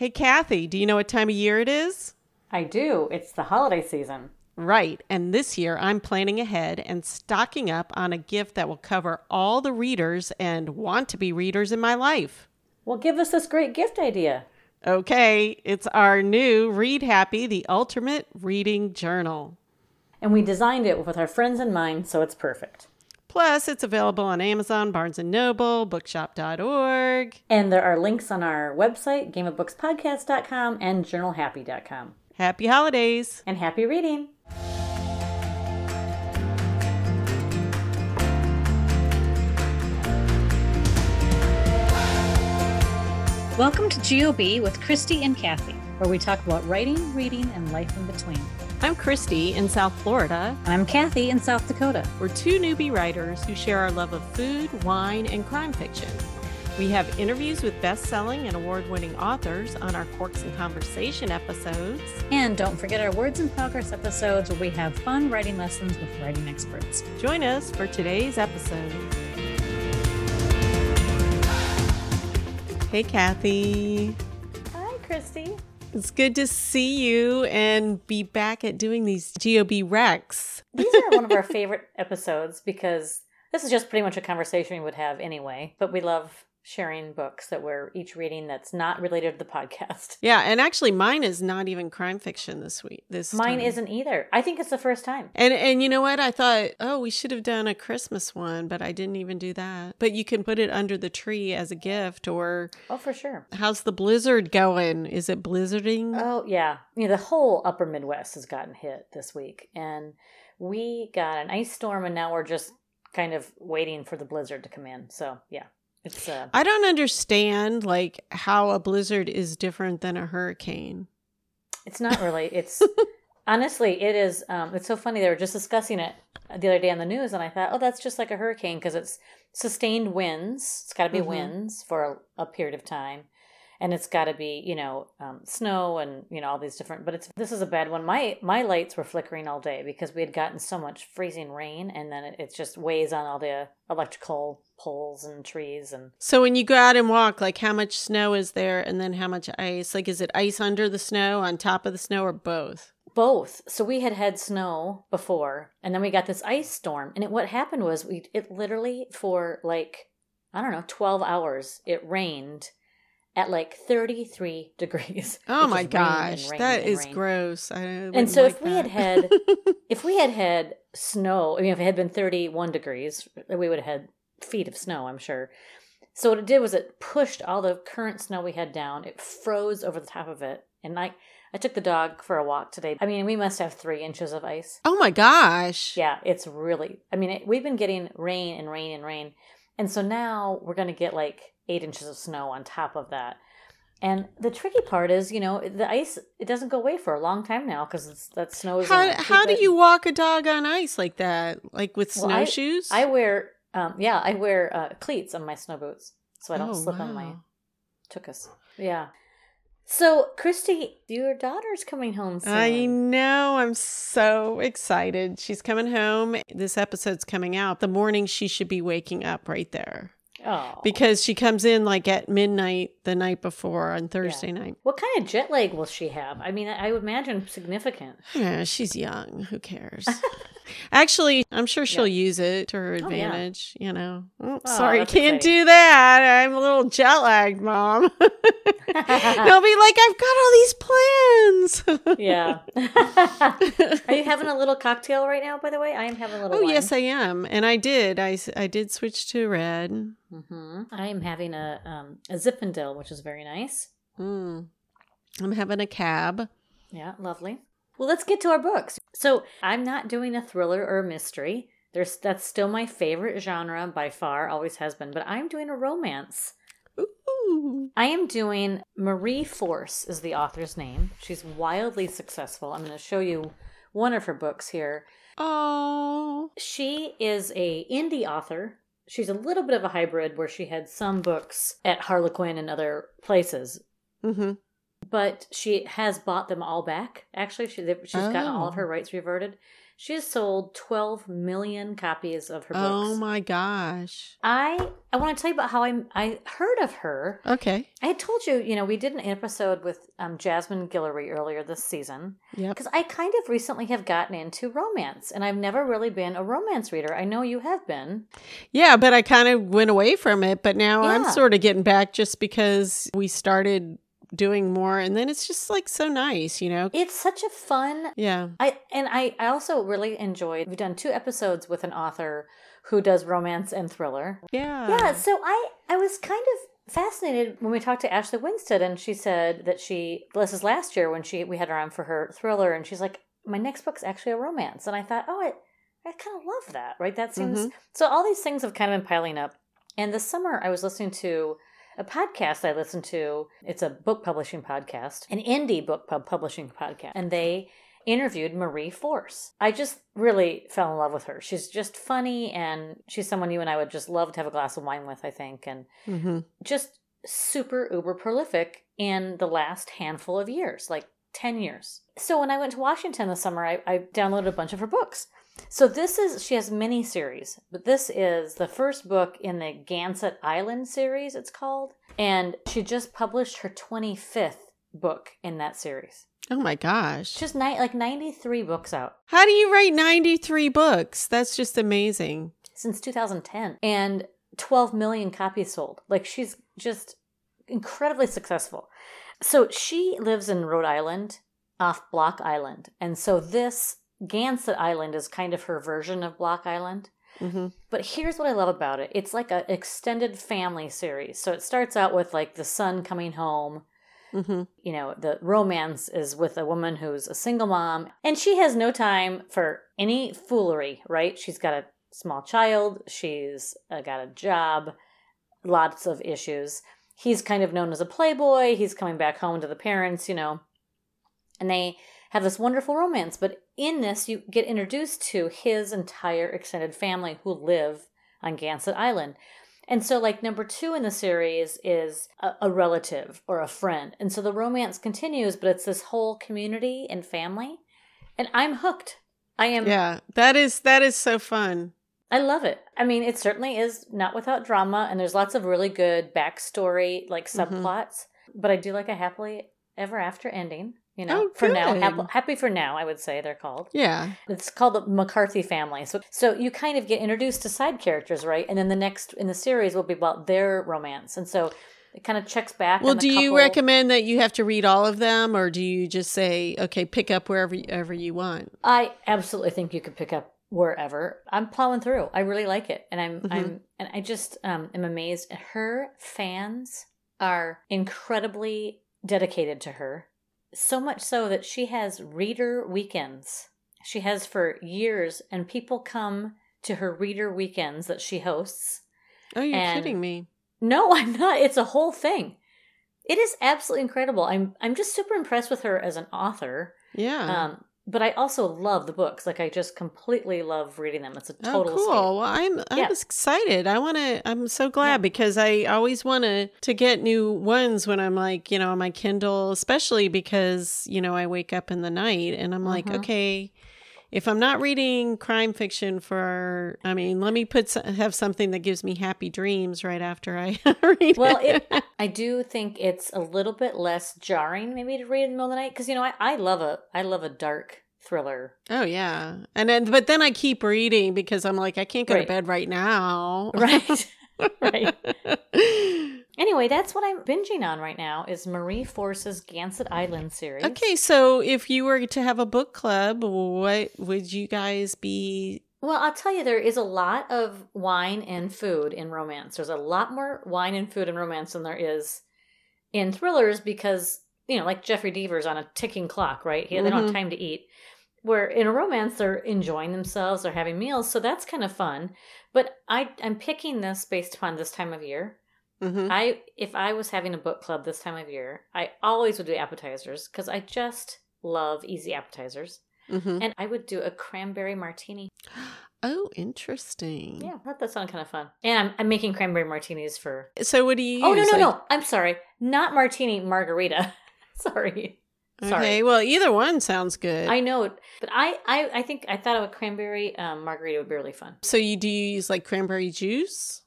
Hey, Kathy, do you know what time of year it is? I do. It's the holiday season. Right. And this year I'm planning ahead and stocking up on a gift that will cover all the readers and want-to-be readers in my life. Well, give us this great gift idea. Okay. It's our new Read Happy, the Ultimate Reading Journal. And we designed it with our friends in mind, so it's perfect. Plus, it's available on Amazon, Barnes & Noble, bookshop.org. And there are links on our website, gameofbookspodcast.com and journalhappy.com. Happy holidays. And happy reading. Welcome to GOB with Christy and Kathy, where we talk about writing, reading, and life in between. I'm Christy in South Florida. And I'm Kathy in South Dakota. We're two newbie writers who share our love of food, wine, and crime fiction. We have interviews with best-selling and award-winning authors on our Corks and Conversation episodes. And don't forget our Words in Progress episodes, where we have fun writing lessons with writing experts. Join us for today's episode. Hey, Kathy. Hi, Christy. It's good to see you and be back at doing these GOB recs. These are one of our favorite episodes because this is just pretty much a conversation we would have anyway, but we love sharing books that we're each reading that's not related to the podcast. Yeah, and actually mine is not even crime fiction this week. Mine isn't either. I think it's the first time. And you know what? I thought, oh, we should have done a Christmas one, but I didn't even do that. But you can put it under the tree as a gift or... Oh, for sure. How's the blizzard going? Is it blizzarding? Oh, yeah. You know, the whole upper Midwest has gotten hit this week. And we got an ice storm and now we're just kind of waiting for the blizzard to come in. So, yeah. I don't understand like how a blizzard is different than a hurricane. It's not really. It's honestly, it is. It's so funny. They were just discussing it the other day on the news. And I thought, oh, that's just like a hurricane because it's sustained winds. It's got to be winds for a period of time. And it's got to be, you know, snow and, you know, all these different. But this is a bad one. My lights were flickering all day because we had gotten so much freezing rain. And then it just weighs on all the electrical poles and trees. And so when you go out and walk, like how much snow is there and then how much ice? Like, is it ice under the snow, on top of the snow, or both? Both. So we had snow before. And then we got this ice storm. And what happened was it literally for like, I don't know, 12 hours, it rained at like 33 degrees. Oh my gosh, that is gross. And so if we had had snow, I mean, if it had been 31 degrees, we would have had feet of snow, I'm sure. So what it did was it pushed all the current snow we had down. It froze over the top of it. And I took the dog for a walk today. I mean, we must have 3 inches of ice. Oh my gosh. Yeah, it's really, I mean, we've been getting rain and rain and rain. And so now we're going to get like 8 inches of snow on top of that. And the tricky part is, you know, the ice, it doesn't go away for a long time now because that snow is... How do you walk a dog on ice like that? Like with snowshoes? I wear, cleats on my snow boots so I don't slip on my tuchus. Yeah. So, Christy, your daughter's coming home soon. I know. I'm so excited. She's coming home. This episode's coming out the morning she should be waking up right there. Oh. Because she comes in like at midnight the night before on Thursday night. What kind of jet lag will she have? I mean, I would imagine significant. Yeah, she's young. Who cares? Actually, I'm sure she'll use it to her advantage, you know. Oh, sorry, can't do that. I'm a little jet lagged, Mom. They'll be like, I've got all these plans. Yeah. Are you having a little cocktail right now, by the way? I am having a little wine. Yes, I am. And I did. I did switch to red. Mm-hmm. I am having a Zinfandel, which is very nice. Mm. I'm having a cab. Yeah, lovely. Well, let's get to our books. So I'm not doing a thriller or a mystery. That's still my favorite genre by far, always has been, but I'm doing a romance. Ooh. I am doing Marie Force is the author's name. She's wildly successful. I'm going to show you one of her books here. Oh. She is an indie author. She's a little bit of a hybrid where she had some books at Harlequin and other places. Mm-hmm. But she has bought them all back, actually. She's gotten all of her rights reverted. She has sold 12 million copies of her books. Oh, my gosh. I want to tell you about how I heard of her. Okay. I had told you, you know, we did an episode with Jasmine Guillory earlier this season. Yeah. Because I kind of recently have gotten into romance, and I've never really been a romance reader. I know you have been. Yeah, but I kind of went away from it, but now I'm sort of getting back just because we started doing more, and then it's just like so nice, you know. It's such a fun I also really enjoyed, we've done 2 episodes with an author who does romance and thriller. So I was kind of fascinated when we talked to Ashley Winstead, and she said that this is last year when we had her on for her thriller, and she's like, my next book's actually a romance. And I thought, I kind of love that, right? That seems so all these things have kind of been piling up. And this summer I was listening to a podcast I listen to. It's a book publishing podcast, an indie book publishing podcast, and they interviewed Marie Force. I just really fell in love with her. She's just funny, and she's someone you and I would just love to have a glass of wine with, I think, and just super uber prolific in the last handful of years, like 10 years. So when I went to Washington this summer, I downloaded a bunch of her books. So she has mini series, but this is the first book in the Gansett Island series, it's called. And she just published her 25th book in that series. Oh my gosh. Just like 93 books out. How do you write 93 books? That's just amazing. Since 2010. And 12 million copies sold. Like, she's just incredibly successful. So she lives in Rhode Island, off Block Island. And so this Gansett Island is kind of her version of Block Island. But here's what I love about it. It's like an extended family series. So it starts out with like the son coming home. You know, the romance is with a woman who's a single mom. And she has no time for any foolery, right? She's got a small child. She's got a job. Lots of issues. He's kind of known as a playboy. He's coming back home to the parents, you know. And they have this wonderful romance. But in this, you get introduced to his entire extended family who live on Gansett Island. And so, like, number 2 in the series is a relative or a friend. And so the romance continues, but it's this whole community and family. And I'm hooked. I am. Yeah, that is so fun. I love it. I mean, it certainly is not without drama. And there's lots of really good backstory, like subplots. But I do like a happily ever after ending. You know, for now, happy for now, I would say they're called. Yeah. It's called the McCarthy family. So you kind of get introduced to side characters, right? And then the next in the series will be about their romance. And so it kind of checks back. Well, on the couple. You recommend that you have to read all of them, or do you just say, okay, pick up wherever you want? I absolutely think you could pick up wherever. I'm plowing through. I really like it. And I am amazed. Her fans are incredibly dedicated to her. So much so that she has reader weekends. She has for years, and people come to her reader weekends that she hosts. Oh, you're kidding me. No, I'm not. It's a whole thing. It is absolutely incredible. I'm just super impressed with her as an author. Yeah. But I also love the books. Like, I just completely love reading them. It's a total escape. Well, I'm excited. I'm so glad because I always want to get new ones when I'm like, you know, on my Kindle, especially because, you know, I wake up in the night and I'm like, okay, if I'm not reading crime fiction let me have something that gives me happy dreams right after I read it. Well, I do think it's a little bit less jarring maybe to read in the middle of the night. Because, you know, I love a dark thriller. Oh, yeah. But then I keep reading because I'm like, I can't go to bed right now. Right. Right. Anyway, that's what I'm binging on right now is Marie Force's Gansett Island series. Okay, so if you were to have a book club, what would you guys be? Well, I'll tell you, there is a lot of wine and food in romance. There's a lot more wine and food in romance than there is in thrillers because, you know, like Jeffrey Deaver's on a ticking clock, right? They don't have time to eat. Where in a romance, they're enjoying themselves, they're having meals, so that's kind of fun. But I'm picking this based upon this time of year. If I was having a book club this time of year, I always would do appetizers because I just love easy appetizers. And I would do a cranberry martini. Oh, interesting. Yeah, I thought that sounded kind of fun. And I'm making cranberry martinis for... So what do you use? Oh, no. I'm sorry. Not martini, margarita. Sorry. Okay, sorry. Well, either one sounds good. I know, but I think I thought of a cranberry margarita would be really fun. So do you use like cranberry juice?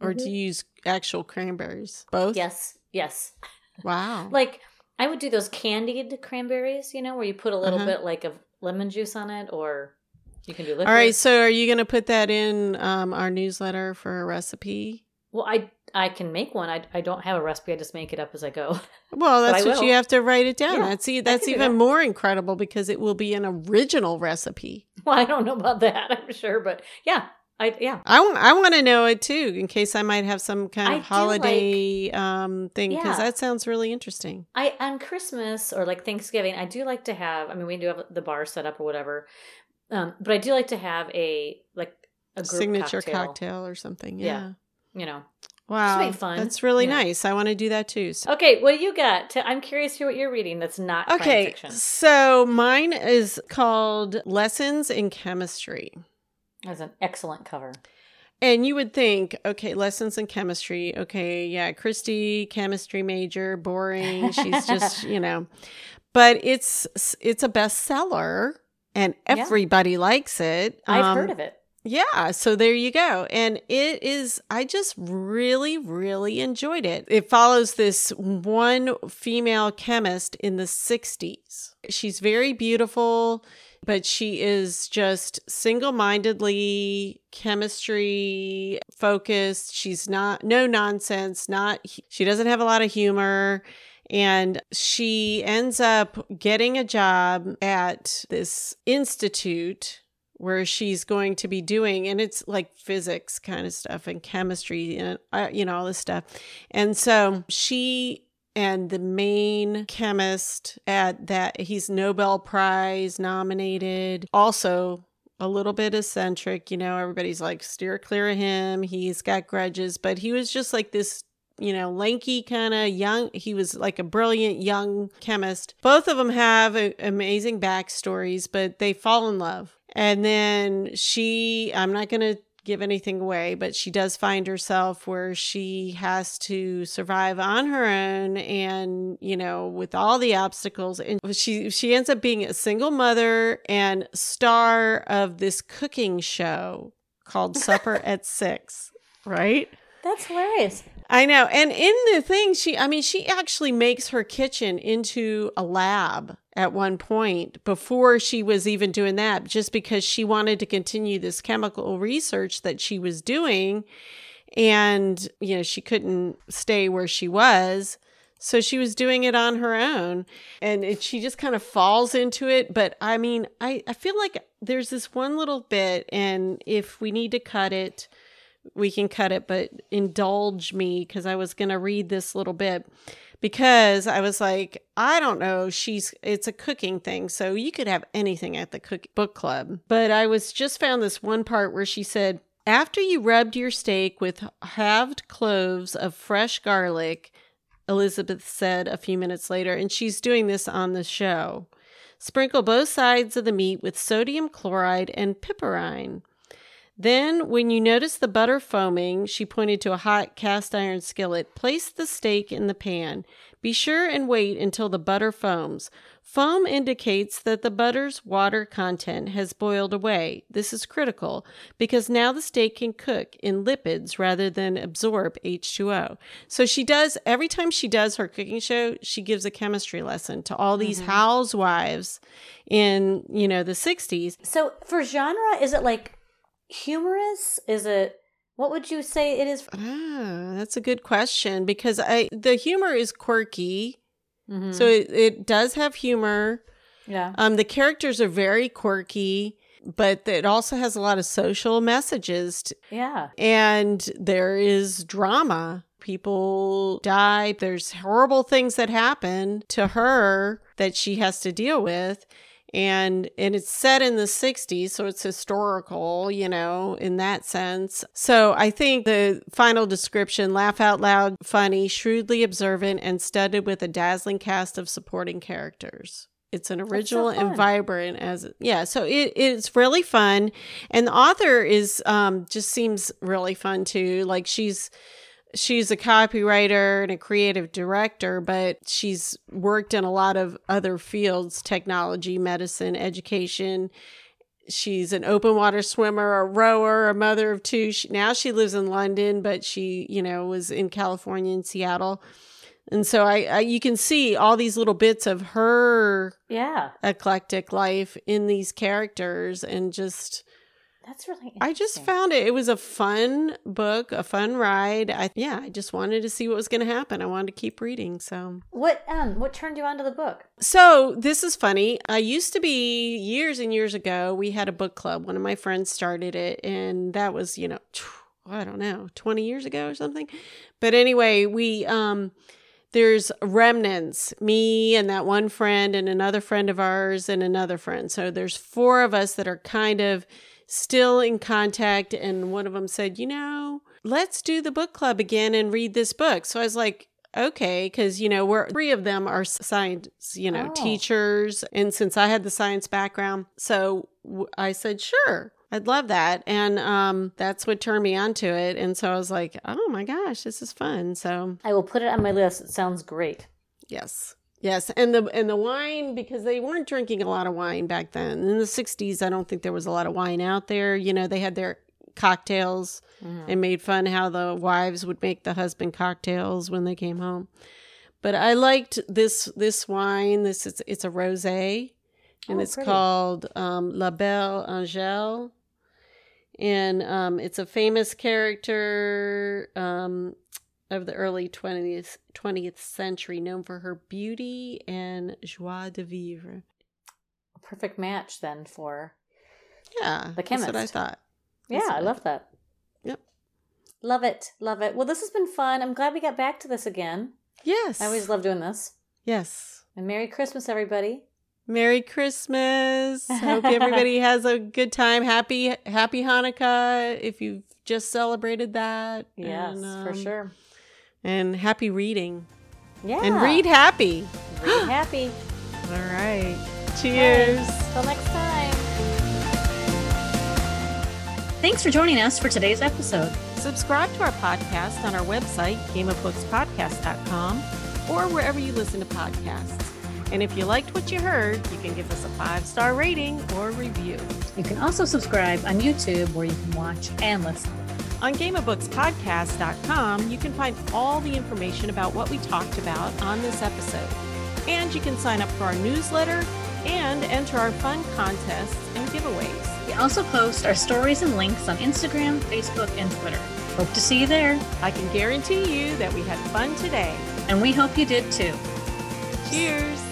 Or do you use actual cranberries? Both? Yes. Wow. Like, I would do those candied cranberries, you know, where you put a little bit like of lemon juice on it, or you can do liquid. All right, so are you going to put that in our newsletter for a recipe? Well, I can make one. I don't have a recipe. I just make it up as I go. Well, that's what you have to write it down. Yeah, that's even more incredible because it will be an original recipe. Well, I don't know about that, I'm sure, but yeah. I want to know it too, in case I might have some kind of holiday thing, because that sounds really interesting. On Christmas or like Thanksgiving, I do like to have, I mean, we do have the bar set up or whatever, but I do like to have a group signature cocktail or something. Yeah. You know. Wow. Just fun. That's really nice. I want to do that too. So. Okay. What do you got? I'm curious to hear what you're reading that's not science fiction. So mine is called Lessons in Chemistry. That's an excellent cover. And you would think, okay, Lessons in Chemistry. Okay, yeah, Christy, chemistry major, boring. She's just, you know. But it's a bestseller and everybody likes it. I've heard of it. Yeah, so there you go. And it is, I just really, really enjoyed it. It follows this one female chemist in the 60s. She's very beautiful, but she is just single-mindedly chemistry focused. She's not, no nonsense, she doesn't have a lot of humor. And she ends up getting a job at this institute where she's going to be doing, and it's like physics kind of stuff and chemistry and, you know, all this stuff. And so she and the main chemist at that, he's Nobel Prize nominated, also a little bit eccentric, you know, everybody's like, steer clear of him. He's got grudges, but he was just like this, you know, lanky kind of young. He was like a brilliant young chemist. Both of them have amazing backstories, but they fall in love. And then I'm not going to give anything away, but she does find herself where she has to survive on her own and, you know, with all the obstacles. And she ends up being a single mother and star of this cooking show called Supper at Six, right? That's hilarious. I know. And in the thing, she actually makes her kitchen into a lab at one point before she was even doing that, just because she wanted to continue this chemical research that she was doing. And, you know, she couldn't stay where she was. So she was doing it on her own, and she just kind of falls into it. But I mean, I feel like there's this one little bit, and if we need to cut it, we can cut it, but indulge me, because I was going to read this little bit, because I was like, I don't know, it's a cooking thing, so you could have anything at the book club. But I found this one part where she said, after you rubbed your steak with halved cloves of fresh garlic, Elizabeth said a few minutes later, and she's doing this on the show, sprinkle both sides of the meat with sodium chloride and piperine. Then, when you notice the butter foaming, she pointed to a hot cast iron skillet, place the steak in the pan. Be sure and wait until the butter foams. Foam indicates that the butter's water content has boiled away. This is critical because now the steak can cook in lipids rather than absorb H2O. So every time she does her cooking show, she gives a chemistry lesson to all these housewives in, you know, the 60s. So for genre, is it like humorous? Is it, what would you say it is? That's a good question, because the humor is quirky. So it does have humor. Yeah. The characters are very quirky, but it also has a lot of social messages. Yeah. And there is drama. People die. There's horrible things that happen to her that she has to deal with. And it's set in the 60s, so it's historical, you know, in that sense. So I think the final description, laugh out loud, funny, shrewdly observant, and studded with a dazzling cast of supporting characters. It's an original and vibrant so it's really fun. And the author just seems really fun too. Like she's a copywriter and a creative director, but she's worked in a lot of other fields, technology, medicine, education. She's an open water swimmer, a rower, a mother of two. Now she lives in London, but she, you know, was in California and Seattle. And so I you can see all these little bits of her eclectic life in these characters, and just... That's really interesting. I just found it. It was a fun book, a fun ride. I just wanted to see what was going to happen. I wanted to keep reading. So what turned you onto the book? So this is funny. I used to be, years and years ago, we had a book club. One of my friends started it, and that was, 20 years ago or something. But anyway, we there's remnants, me and that one friend and another friend of ours and another friend. So there's four of us that are kind of still in contact, and one of them said, let's do the book club again and read this book. So I was like, okay, because we're three of them are science teachers, and since I had the science background, so I said, sure, I'd love that. And that's what turned me onto it. And so I was like, oh my gosh, this is fun. So I will put it on my list. It sounds great. Yes. And the wine, because they weren't drinking a lot of wine back then. In the 60s, I don't think there was a lot of wine out there. They had their cocktails and made fun how the wives would make the husband cocktails when they came home. But I liked this wine. It's a rosé, and it's pretty. Called La Belle Angèle. And it's a famous character of the early 20th century, known for her beauty and joie de vivre. A perfect match then for the chemist. That's what I thought. I love that. Yep. Love it. Love it. Well, this has been fun. I'm glad we got back to this again. Yes. I always love doing this. Yes. And Merry Christmas, everybody. Merry Christmas. Hope everybody has a good time. Happy Hanukkah if you've just celebrated that. Yes, and, for sure. And happy reading. Yeah. And read happy. Read happy. All right. Cheers. Till next time. Thanks for joining us for today's episode. Subscribe to our podcast on our website, gameofbookspodcast.com, or wherever you listen to podcasts. And if you liked what you heard, you can give us a 5-star rating or review. You can also subscribe on YouTube, where you can watch and listen. On gameofbookspodcast.com, you can find all the information about what we talked about on this episode. And you can sign up for our newsletter and enter our fun contests and giveaways. We also post our stories and links on Instagram, Facebook, and Twitter. Hope to see you there. I can guarantee you that we had fun today. And we hope you did too. Cheers.